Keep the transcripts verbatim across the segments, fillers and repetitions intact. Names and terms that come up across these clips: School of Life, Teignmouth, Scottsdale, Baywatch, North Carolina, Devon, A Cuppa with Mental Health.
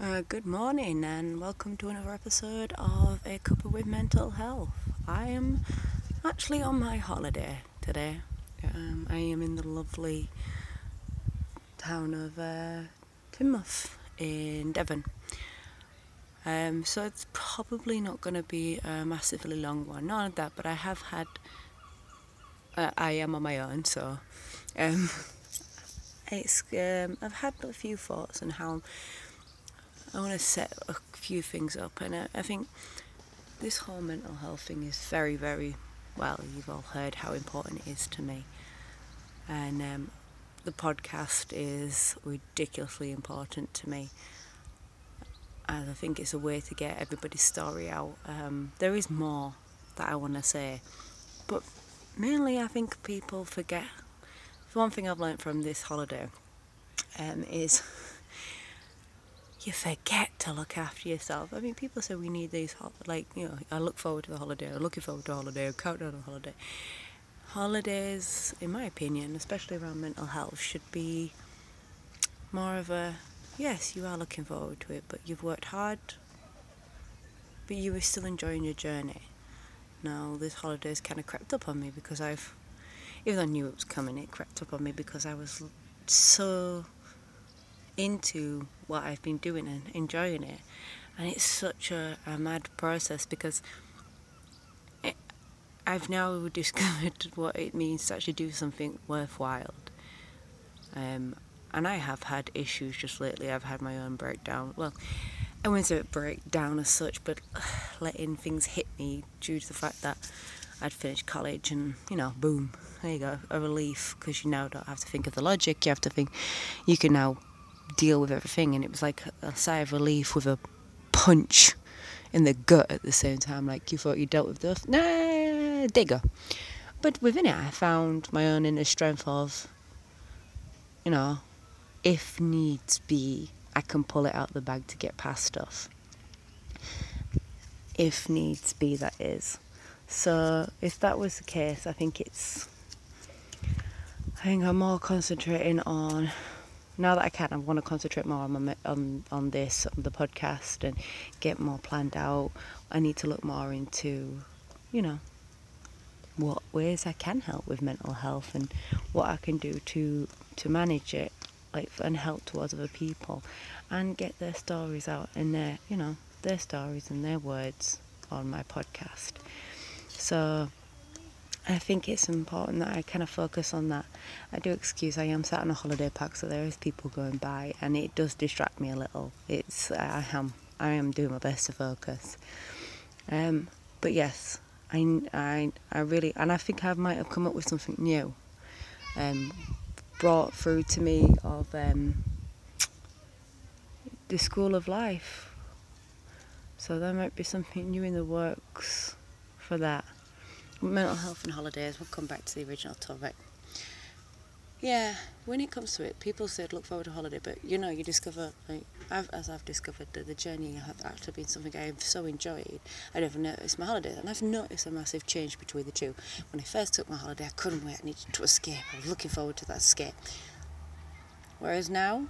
Uh, good morning and welcome to another episode of A Cuppa with Mental Health. I am actually on my holiday today. Um, I am in the lovely town of uh, Teignmouth in Devon. Um, so it's probably not going to be a massively long one, none of that, but I have had... Uh, I am on my own, so... Um, it's, um, I've had a few thoughts on how... I want to set a few things up, and I, I think this whole mental health thing is very, very, well, you've all heard how important it is to me, and um, the podcast is ridiculously important to me, and I think it's a way to get everybody's story out. Um, there is more that I want to say, but mainly I think people forget. The one thing I've learned from this holiday um, is... you forget to look after yourself. I mean, people say we need these, ho- like, you know, I look forward to the holiday, I'm looking forward to the holiday, I'm counting on the holiday. Holidays, in my opinion, especially around mental health, should be more of a, yes, you are looking forward to it, but you've worked hard, but you were still enjoying your journey. Now, this holiday's kind of crept up on me because I've, even though I knew it was coming, it crept up on me because I was so... into what I've been doing and enjoying it, and it's such a, a mad process because it, I've now discovered what it means to actually do something worthwhile. Um, and I have had issues just lately. I've had my own breakdown. Well, I wouldn't say a breakdown as such, but letting things hit me due to the fact that I'd finished college, and you know, boom, there you go, a relief, because you now don't have to think of the logic. You have to think. You can now deal with everything, and it was like a sigh of relief with a punch in the gut at the same time, like you thought you dealt with this, nah, there you go. But within it I found my own inner strength of, you know, if needs be, I can pull it out the bag to get past stuff, if needs be, that is. So if that was the case, I think it's I think I'm more concentrating on, now that I can, I want to concentrate more on my, on on this, on the podcast, and get more planned out. I need to look more into, you know, what ways I can help with mental health and what I can do to to manage it, like, and help towards other people, and get their stories out and their, you know, their stories and their words on my podcast. So I think it's important that I kind of focus on that. I do excuse, I am sat on a holiday park, so there is people going by, and it does distract me a little. It's, I am, I am doing my best to focus. Um, but yes, I, I, I really, and I think I might have come up with something new, um, brought through to me of um, the School of Life. So there might be something new in the works for that. Mental health and holidays, we'll come back to the original topic. Yeah, when it comes to it, people said look forward to holiday, but you know, you discover, like, I've, as I've discovered, that the journey has actually been something I've so enjoyed. I never noticed my holidays, and I've noticed a massive change between the two. When I first took my holiday, I couldn't wait, I needed to escape, I was looking forward to that escape. Whereas now,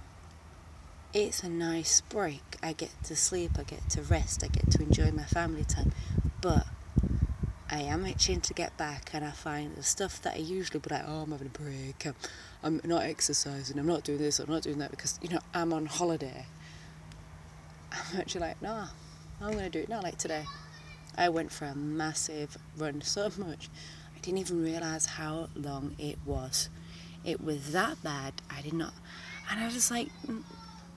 it's a nice break. I get to sleep, I get to rest, I get to enjoy my family time, but I am itching to get back, and I find the stuff that I usually be like, oh, I'm having a break, I'm, I'm not exercising, I'm not doing this, I'm not doing that, because, you know, I'm on holiday. I'm actually like, nah, I'm going to do it now. Like today, I went for a massive run, so much, I didn't even realise how long it was. It was that bad, I did not, and I was like,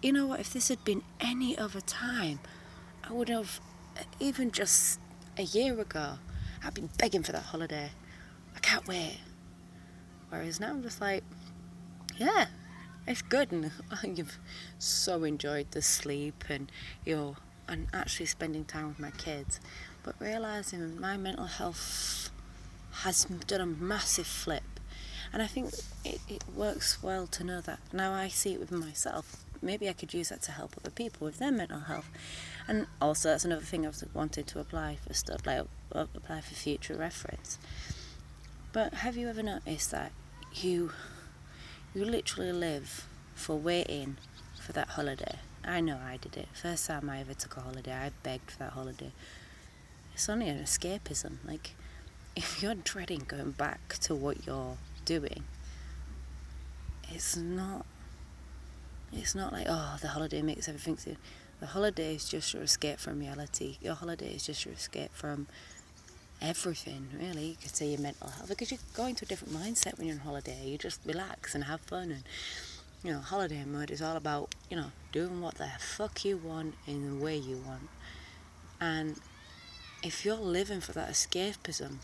you know what, if this had been any other time, I would have, even just a year ago, I've been begging for that holiday. I can't wait. Whereas now I'm just like, yeah, it's good, and you've so enjoyed the sleep, and you know, and actually spending time with my kids. But realising my mental health has done a massive flip, and I think it, it works well to know that. Now I see it with myself. Maybe I could use that to help other people with their mental health. And also that's another thing I was wanting to apply for stuff, like apply for future reference. But have you ever noticed that you you literally live for waiting for that holiday? I know I did it. First time I ever took a holiday, I begged for that holiday. It's only an escapism. Like, if you're dreading going back to what you're doing, it's not, it's not like, oh, the holiday makes everything so. The holiday is just your escape from reality. Your holiday is just your escape from everything, really. You could say your mental health, because you go into a different mindset when you're on holiday. You just relax and have fun, and, you know, holiday mode is all about, you know, doing what the fuck you want in the way you want. And if you're living for that escapism,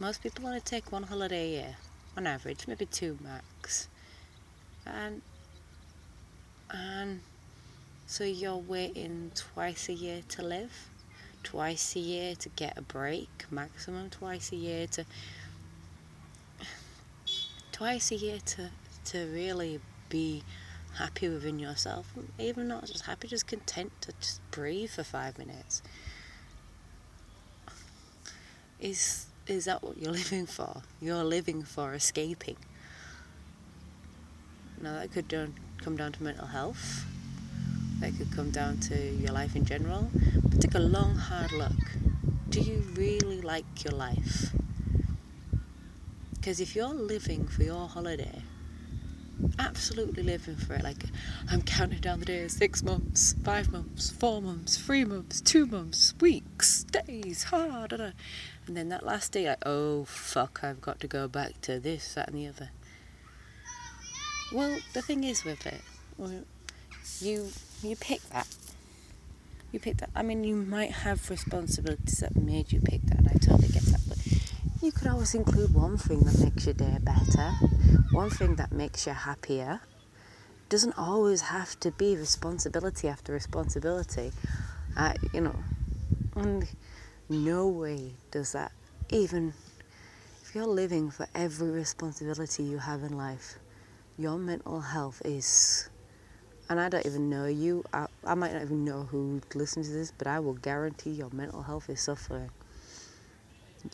most people only take one holiday a year, on average, maybe two max. And, and so you're waiting twice a year to live, twice a year to get a break, maximum twice a year to, twice a year to, to really be happy within yourself. Even not just happy, just content to just breathe for five minutes. Is, is that what you're living for? You're living for escaping. Now that could don't come down to mental health. That could come down to your life in general. But take a long, hard look. Do you really like your life? Because if you're living for your holiday, absolutely living for it, like, I'm counting down the days, six months, five months, four months, three months, two months, weeks, days, ha, da, da. And then that last day, like, oh, fuck, I've got to go back to this, that and the other. Well, the thing is with it, well, You you pick that. You pick that. I mean, you might have responsibilities that made you pick that, and I totally get that. But you could always include one thing that makes your day better, one thing that makes you happier. It doesn't always have to be responsibility after responsibility, uh, you know. And no way does that, even if you're living for every responsibility you have in life, your mental health is. And I don't even know you, I, I might not even know who listens to this, but I will guarantee your mental health is suffering.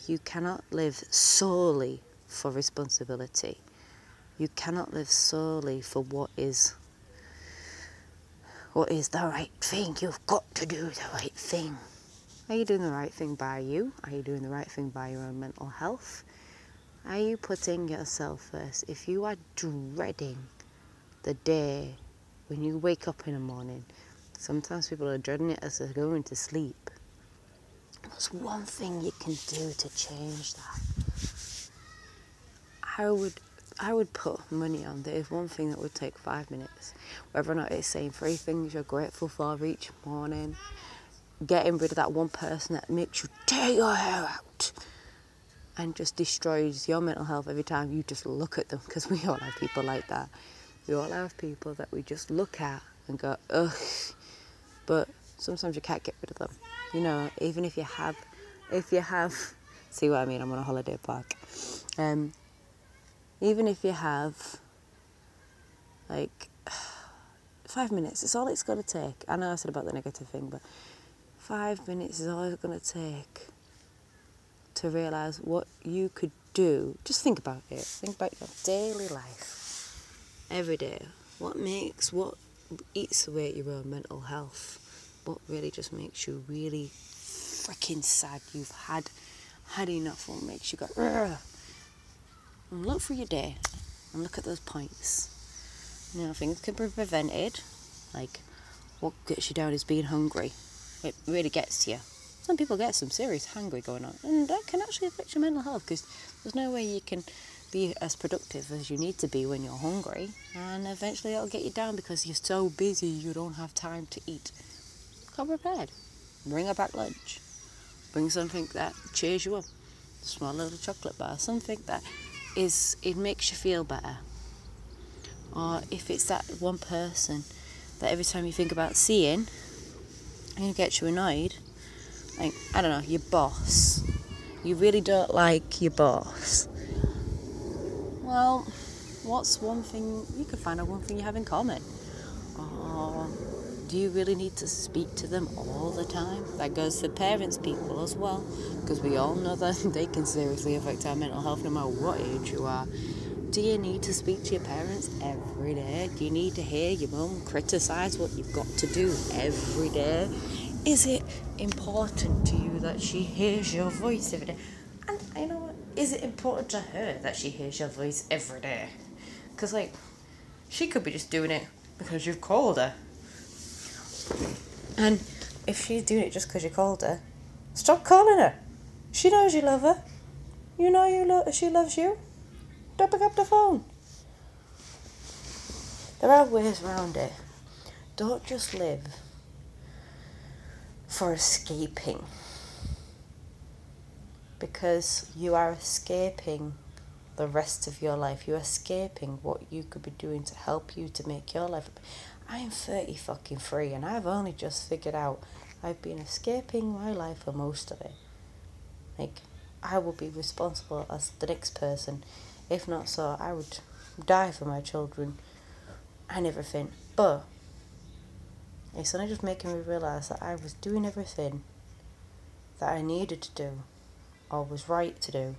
You cannot live solely for responsibility. You cannot live solely for what is, what is the right thing. You've got to do the right thing. Are you doing the right thing by you? Are you doing the right thing by your own mental health? Are you putting yourself first? If you are dreading the day when you wake up in the morning, sometimes people are dreading it as they're going to sleep. There's one thing you can do to change that. I would, I would put money on there's one thing that would take five minutes. Whether or not it's saying three things you're grateful for each morning, getting rid of that one person that makes you tear your hair out and just destroys your mental health every time you just look at them, because we all have people like that. We all have people that we just look at and go, ugh, but sometimes you can't get rid of them. You know, even if you have, if you have, see what I mean, I'm on a holiday park. Um, even if you have, like, five minutes, it's all it's going to take. I know I said about the negative thing, but five minutes is all it's going to take to realise what you could do. Just think about it. Think about your daily life. Every day, what makes, what eats away at your own mental health? What really just makes you really freaking sad? You've had had enough. What makes you go, ugh? And look for your day and look at those points. You know, things can be prevented. Like, what gets you down is being hungry. It really gets to you. Some people get some serious hangry going on, and that can actually affect your mental health, because there's no way you can be as productive as you need to be when you're hungry, and eventually it'll get you down because you're so busy you don't have time to eat. Come prepared. Bring a packed lunch. Bring something that cheers you up. Small little chocolate bar. Something that is, it makes you feel better. Or if it's that one person that every time you think about seeing, it gets you annoyed. Like, I don't know, your boss. You really don't like your boss. Well, what's one thing, you could find out one thing you have in common. Or do you really need to speak to them all the time? That goes for parents, people as well, because we all know that they can seriously affect our mental health no matter what age you are. Do you need to speak to your parents every day? Do you need to hear your mum criticise what you've got to do every day? Is it important to you that she hears your voice every day? And you know what? Is it important to her that she hears your voice every day? Because, like, she could be just doing it because you've called her. And if she's doing it just because you called her, stop calling her. She knows you love her. You know you lo- she loves you. Don't pick up the phone. There are ways around it. Don't just live for escaping. Because you are escaping the rest of your life. You're escaping what you could be doing to help you to make your life. I'm thirty fucking three and I've only just figured out I've been escaping my life for most of it. Like, I will be responsible as the next person. If not so, I would die for my children and everything. But it's only just making me realise that I was doing everything that I needed to do or was right to do.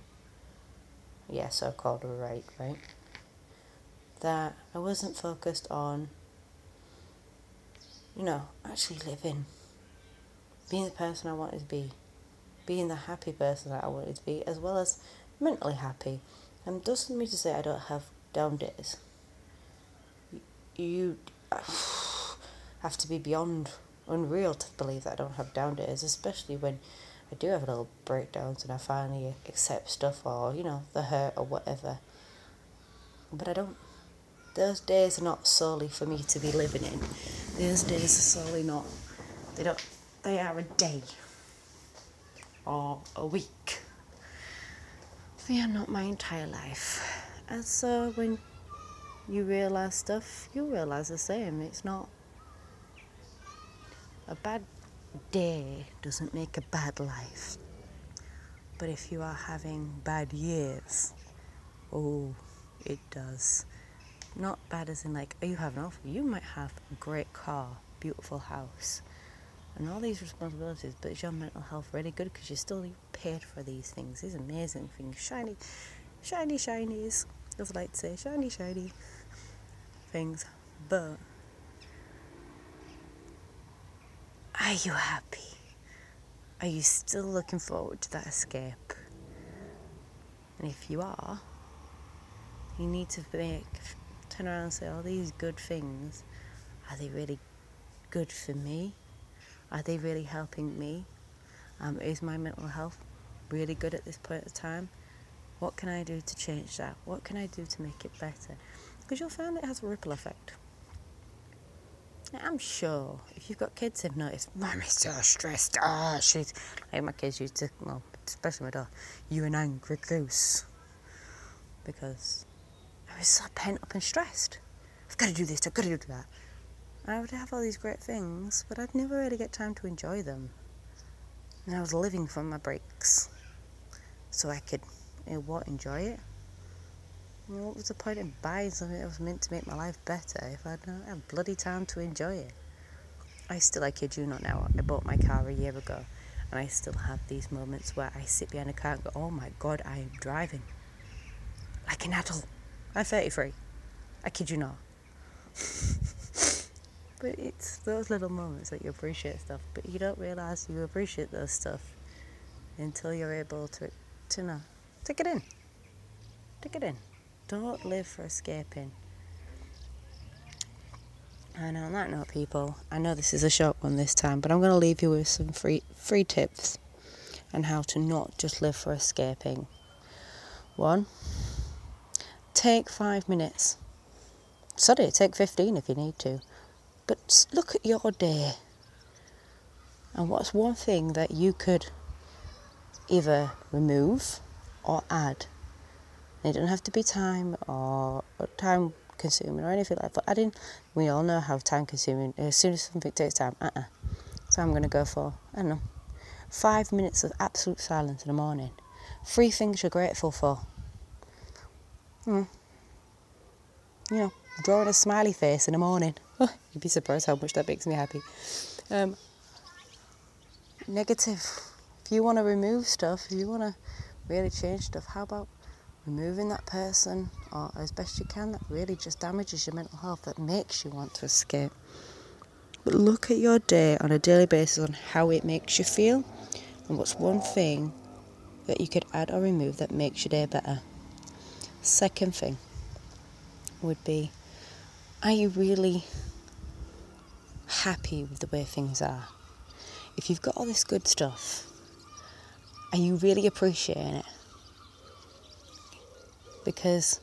Yeah, so-called right, right? That I wasn't focused on, you know, actually living, being the person I wanted to be, being the happy person that I wanted to be, as well as mentally happy. And doesn't mean to say I don't have down days. You have to be beyond unreal to believe that I don't have down days, especially when I do have little breakdowns and I finally accept stuff or, you know, the hurt or whatever. But I don't. Those days are not solely for me to be living in. Those days are solely not. They don't. They are a day. Or a week. They are not my entire life. And so when you realise stuff, you realise the same. It's not. A bad day doesn't make a bad life. But if you are having bad years, oh, it does. Not bad as in like, oh, you have an awful, you might have a great car, beautiful house, and all these responsibilities, but is your mental health really good? Because you're still paid for these things, these amazing things, shiny, shiny, shinies, as I like to say, shiny, shiny things. But are you happy? Are you still looking forward to that escape? And if you are, you need to make, turn around and say, all these good things, are they really good for me? Are they really helping me? Um, is my mental health really good at this point of time? What can I do to change that? What can I do to make it better? Because you'll find it has a ripple effect. Now, I'm sure if you've got kids who've noticed, Mummy's so stressed, oh, she's... Like my kids used to, well, especially my daughter, you an angry goose. Because I was so pent up and stressed. I've got to do this, I've got to do that. I would have all these great things, but I'd never really get time to enjoy them. And I was living for my breaks. So I could, you know, what, enjoy it? You know, what was the point in buying something that was meant to make my life better if I didn't have bloody time to enjoy it? I still, I kid you not now, I bought my car a year ago, and I still have these moments where I sit behind a car and go, oh my God, I am driving. Like an adult. I'm thirty-three. I kid you not. But it's those little moments that you appreciate stuff, but you don't realise you appreciate those stuff until you're able to, to know. Take it in. Take it in. Don't live for escaping. And on that note, people, I know this is a short one this time, but I'm going to leave you with some free, free tips on how to not just live for escaping. One, take five minutes. Sorry, take fifteen if you need to. But look at your day and what's one thing that you could either remove or add. It doesn't have to be time or time consuming or anything like that. But adding, we all know how time consuming, as soon as something takes time, uh-uh. So I'm going to go for, I don't know, five minutes of absolute silence in the morning. Three things you're grateful for. Mm. You know, drawing a smiley face in the morning. You'd be surprised how much that makes me happy. Um, negative. If you want to remove stuff, if you want to really change stuff, how about removing that person, or as best you can, that really just damages your mental health, that makes you want to escape. But look at your day on a daily basis on how it makes you feel, and what's one thing that you could add or remove that makes your day better. Second thing would be, are you really happy with the way things are? If you've got all this good stuff, are you really appreciating it? Because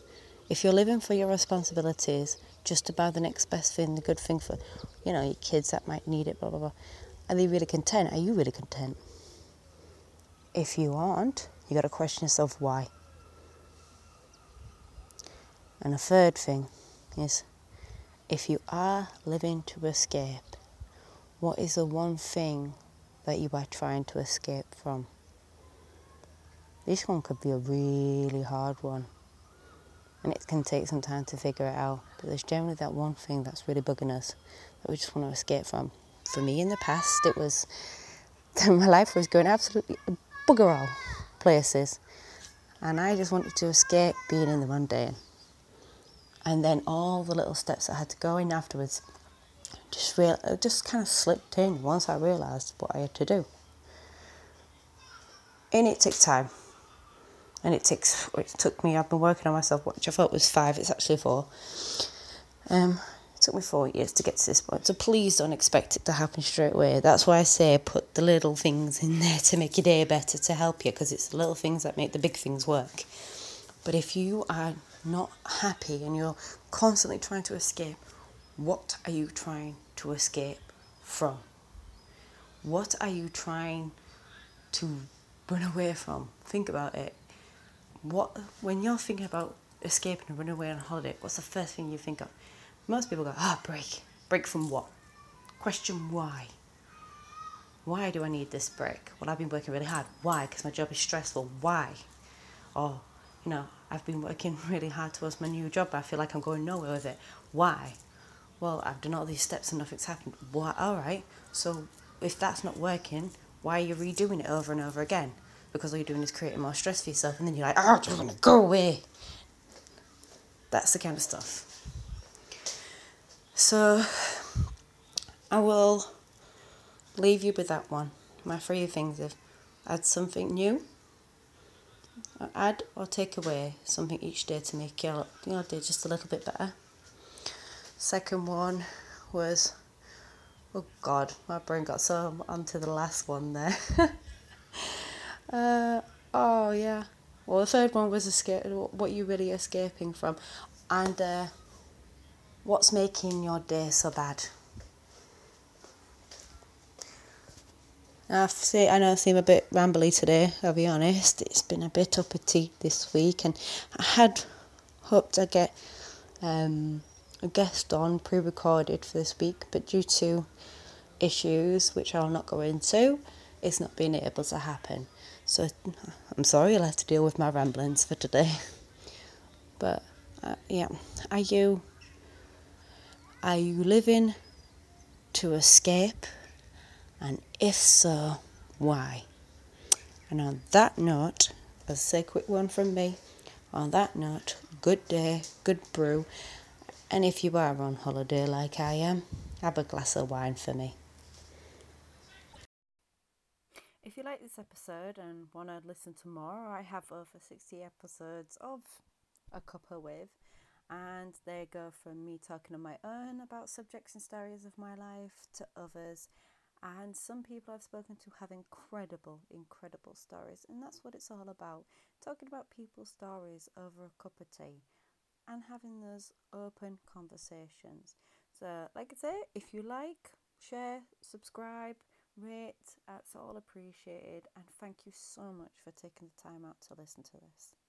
if you're living for your responsibilities, just about the next best thing, the good thing for, you know, your kids that might need it, blah, blah, blah. Are they really content? Are you really content? If you aren't, you got to question yourself why. And a third thing is, if you are living to escape, what is the one thing that you are trying to escape from? This one could be a really hard one, and it can take some time to figure it out, but there's generally that one thing that's really bugging us that we just want to escape from. For me in the past, it was my life was going absolutely bugger all places, and I just wanted to escape being in the mundane. And then all the little steps I had to go in afterwards just real just kind of slipped in once I realised what I had to do. And it takes time. And it takes, it took me, I've been working on myself, which I thought was five, it's actually four. Um, it took me four years to get to this point. So please don't expect it to happen straight away. That's why I say put the little things in there to make your day better, to help you, because it's the little things that make the big things work. But if you are not happy and you're constantly trying to escape, what are you trying to escape from? What are you trying to run away from? Think about it. What, when you're thinking about escaping and running away on holiday, what's the first thing you think of? Most people go, ah, oh, break. Break from what? Question why. Why do I need this break? Well, I've been working really hard. Why? Because my job is stressful. Why? Or, you know, I've been working really hard towards my new job, but I feel like I'm going nowhere with it. Why? Well, I've done all these steps and nothing's happened. Why? All right. So if that's not working, why are you redoing it over and over again? Because all you're doing is creating more stress for yourself, and then you're like, oh, I just want to go away. That's the kind of stuff. So I will leave you with that one. My three things is add something new, or add or take away something each day to make your, your day just a little bit better. Second one was, oh God, my brain got so onto the last one there. Uh, oh yeah, well the third one was escape, what you're really escaping from, and uh, what's making your day so bad. I've say, I know I seem a bit rambly today, I'll be honest. It's been a bit uppity this week, and I had hoped I'd get um, a guest on pre-recorded for this week, but due to issues which I'll not go into, it's not been able to happen. So I'm sorry you'll have to deal with my ramblings for today. But uh, yeah, are you are you living to escape? And if so, why? And on that note, let's say a quick one from me. On that note, good day, good brew. And if you are on holiday like I am, have a glass of wine for me. If you like this episode and want to listen to more, I have over sixty episodes of A Cuppa With, and they go from me talking on my own about subjects and stories of my life to others, and some people I've spoken to have incredible, incredible stories, and that's what it's all about, talking about people's stories over a cup of tea and having those open conversations. So, like I say, if you like, share, subscribe, rate, that's all appreciated, and thank you so much for taking the time out to listen to this.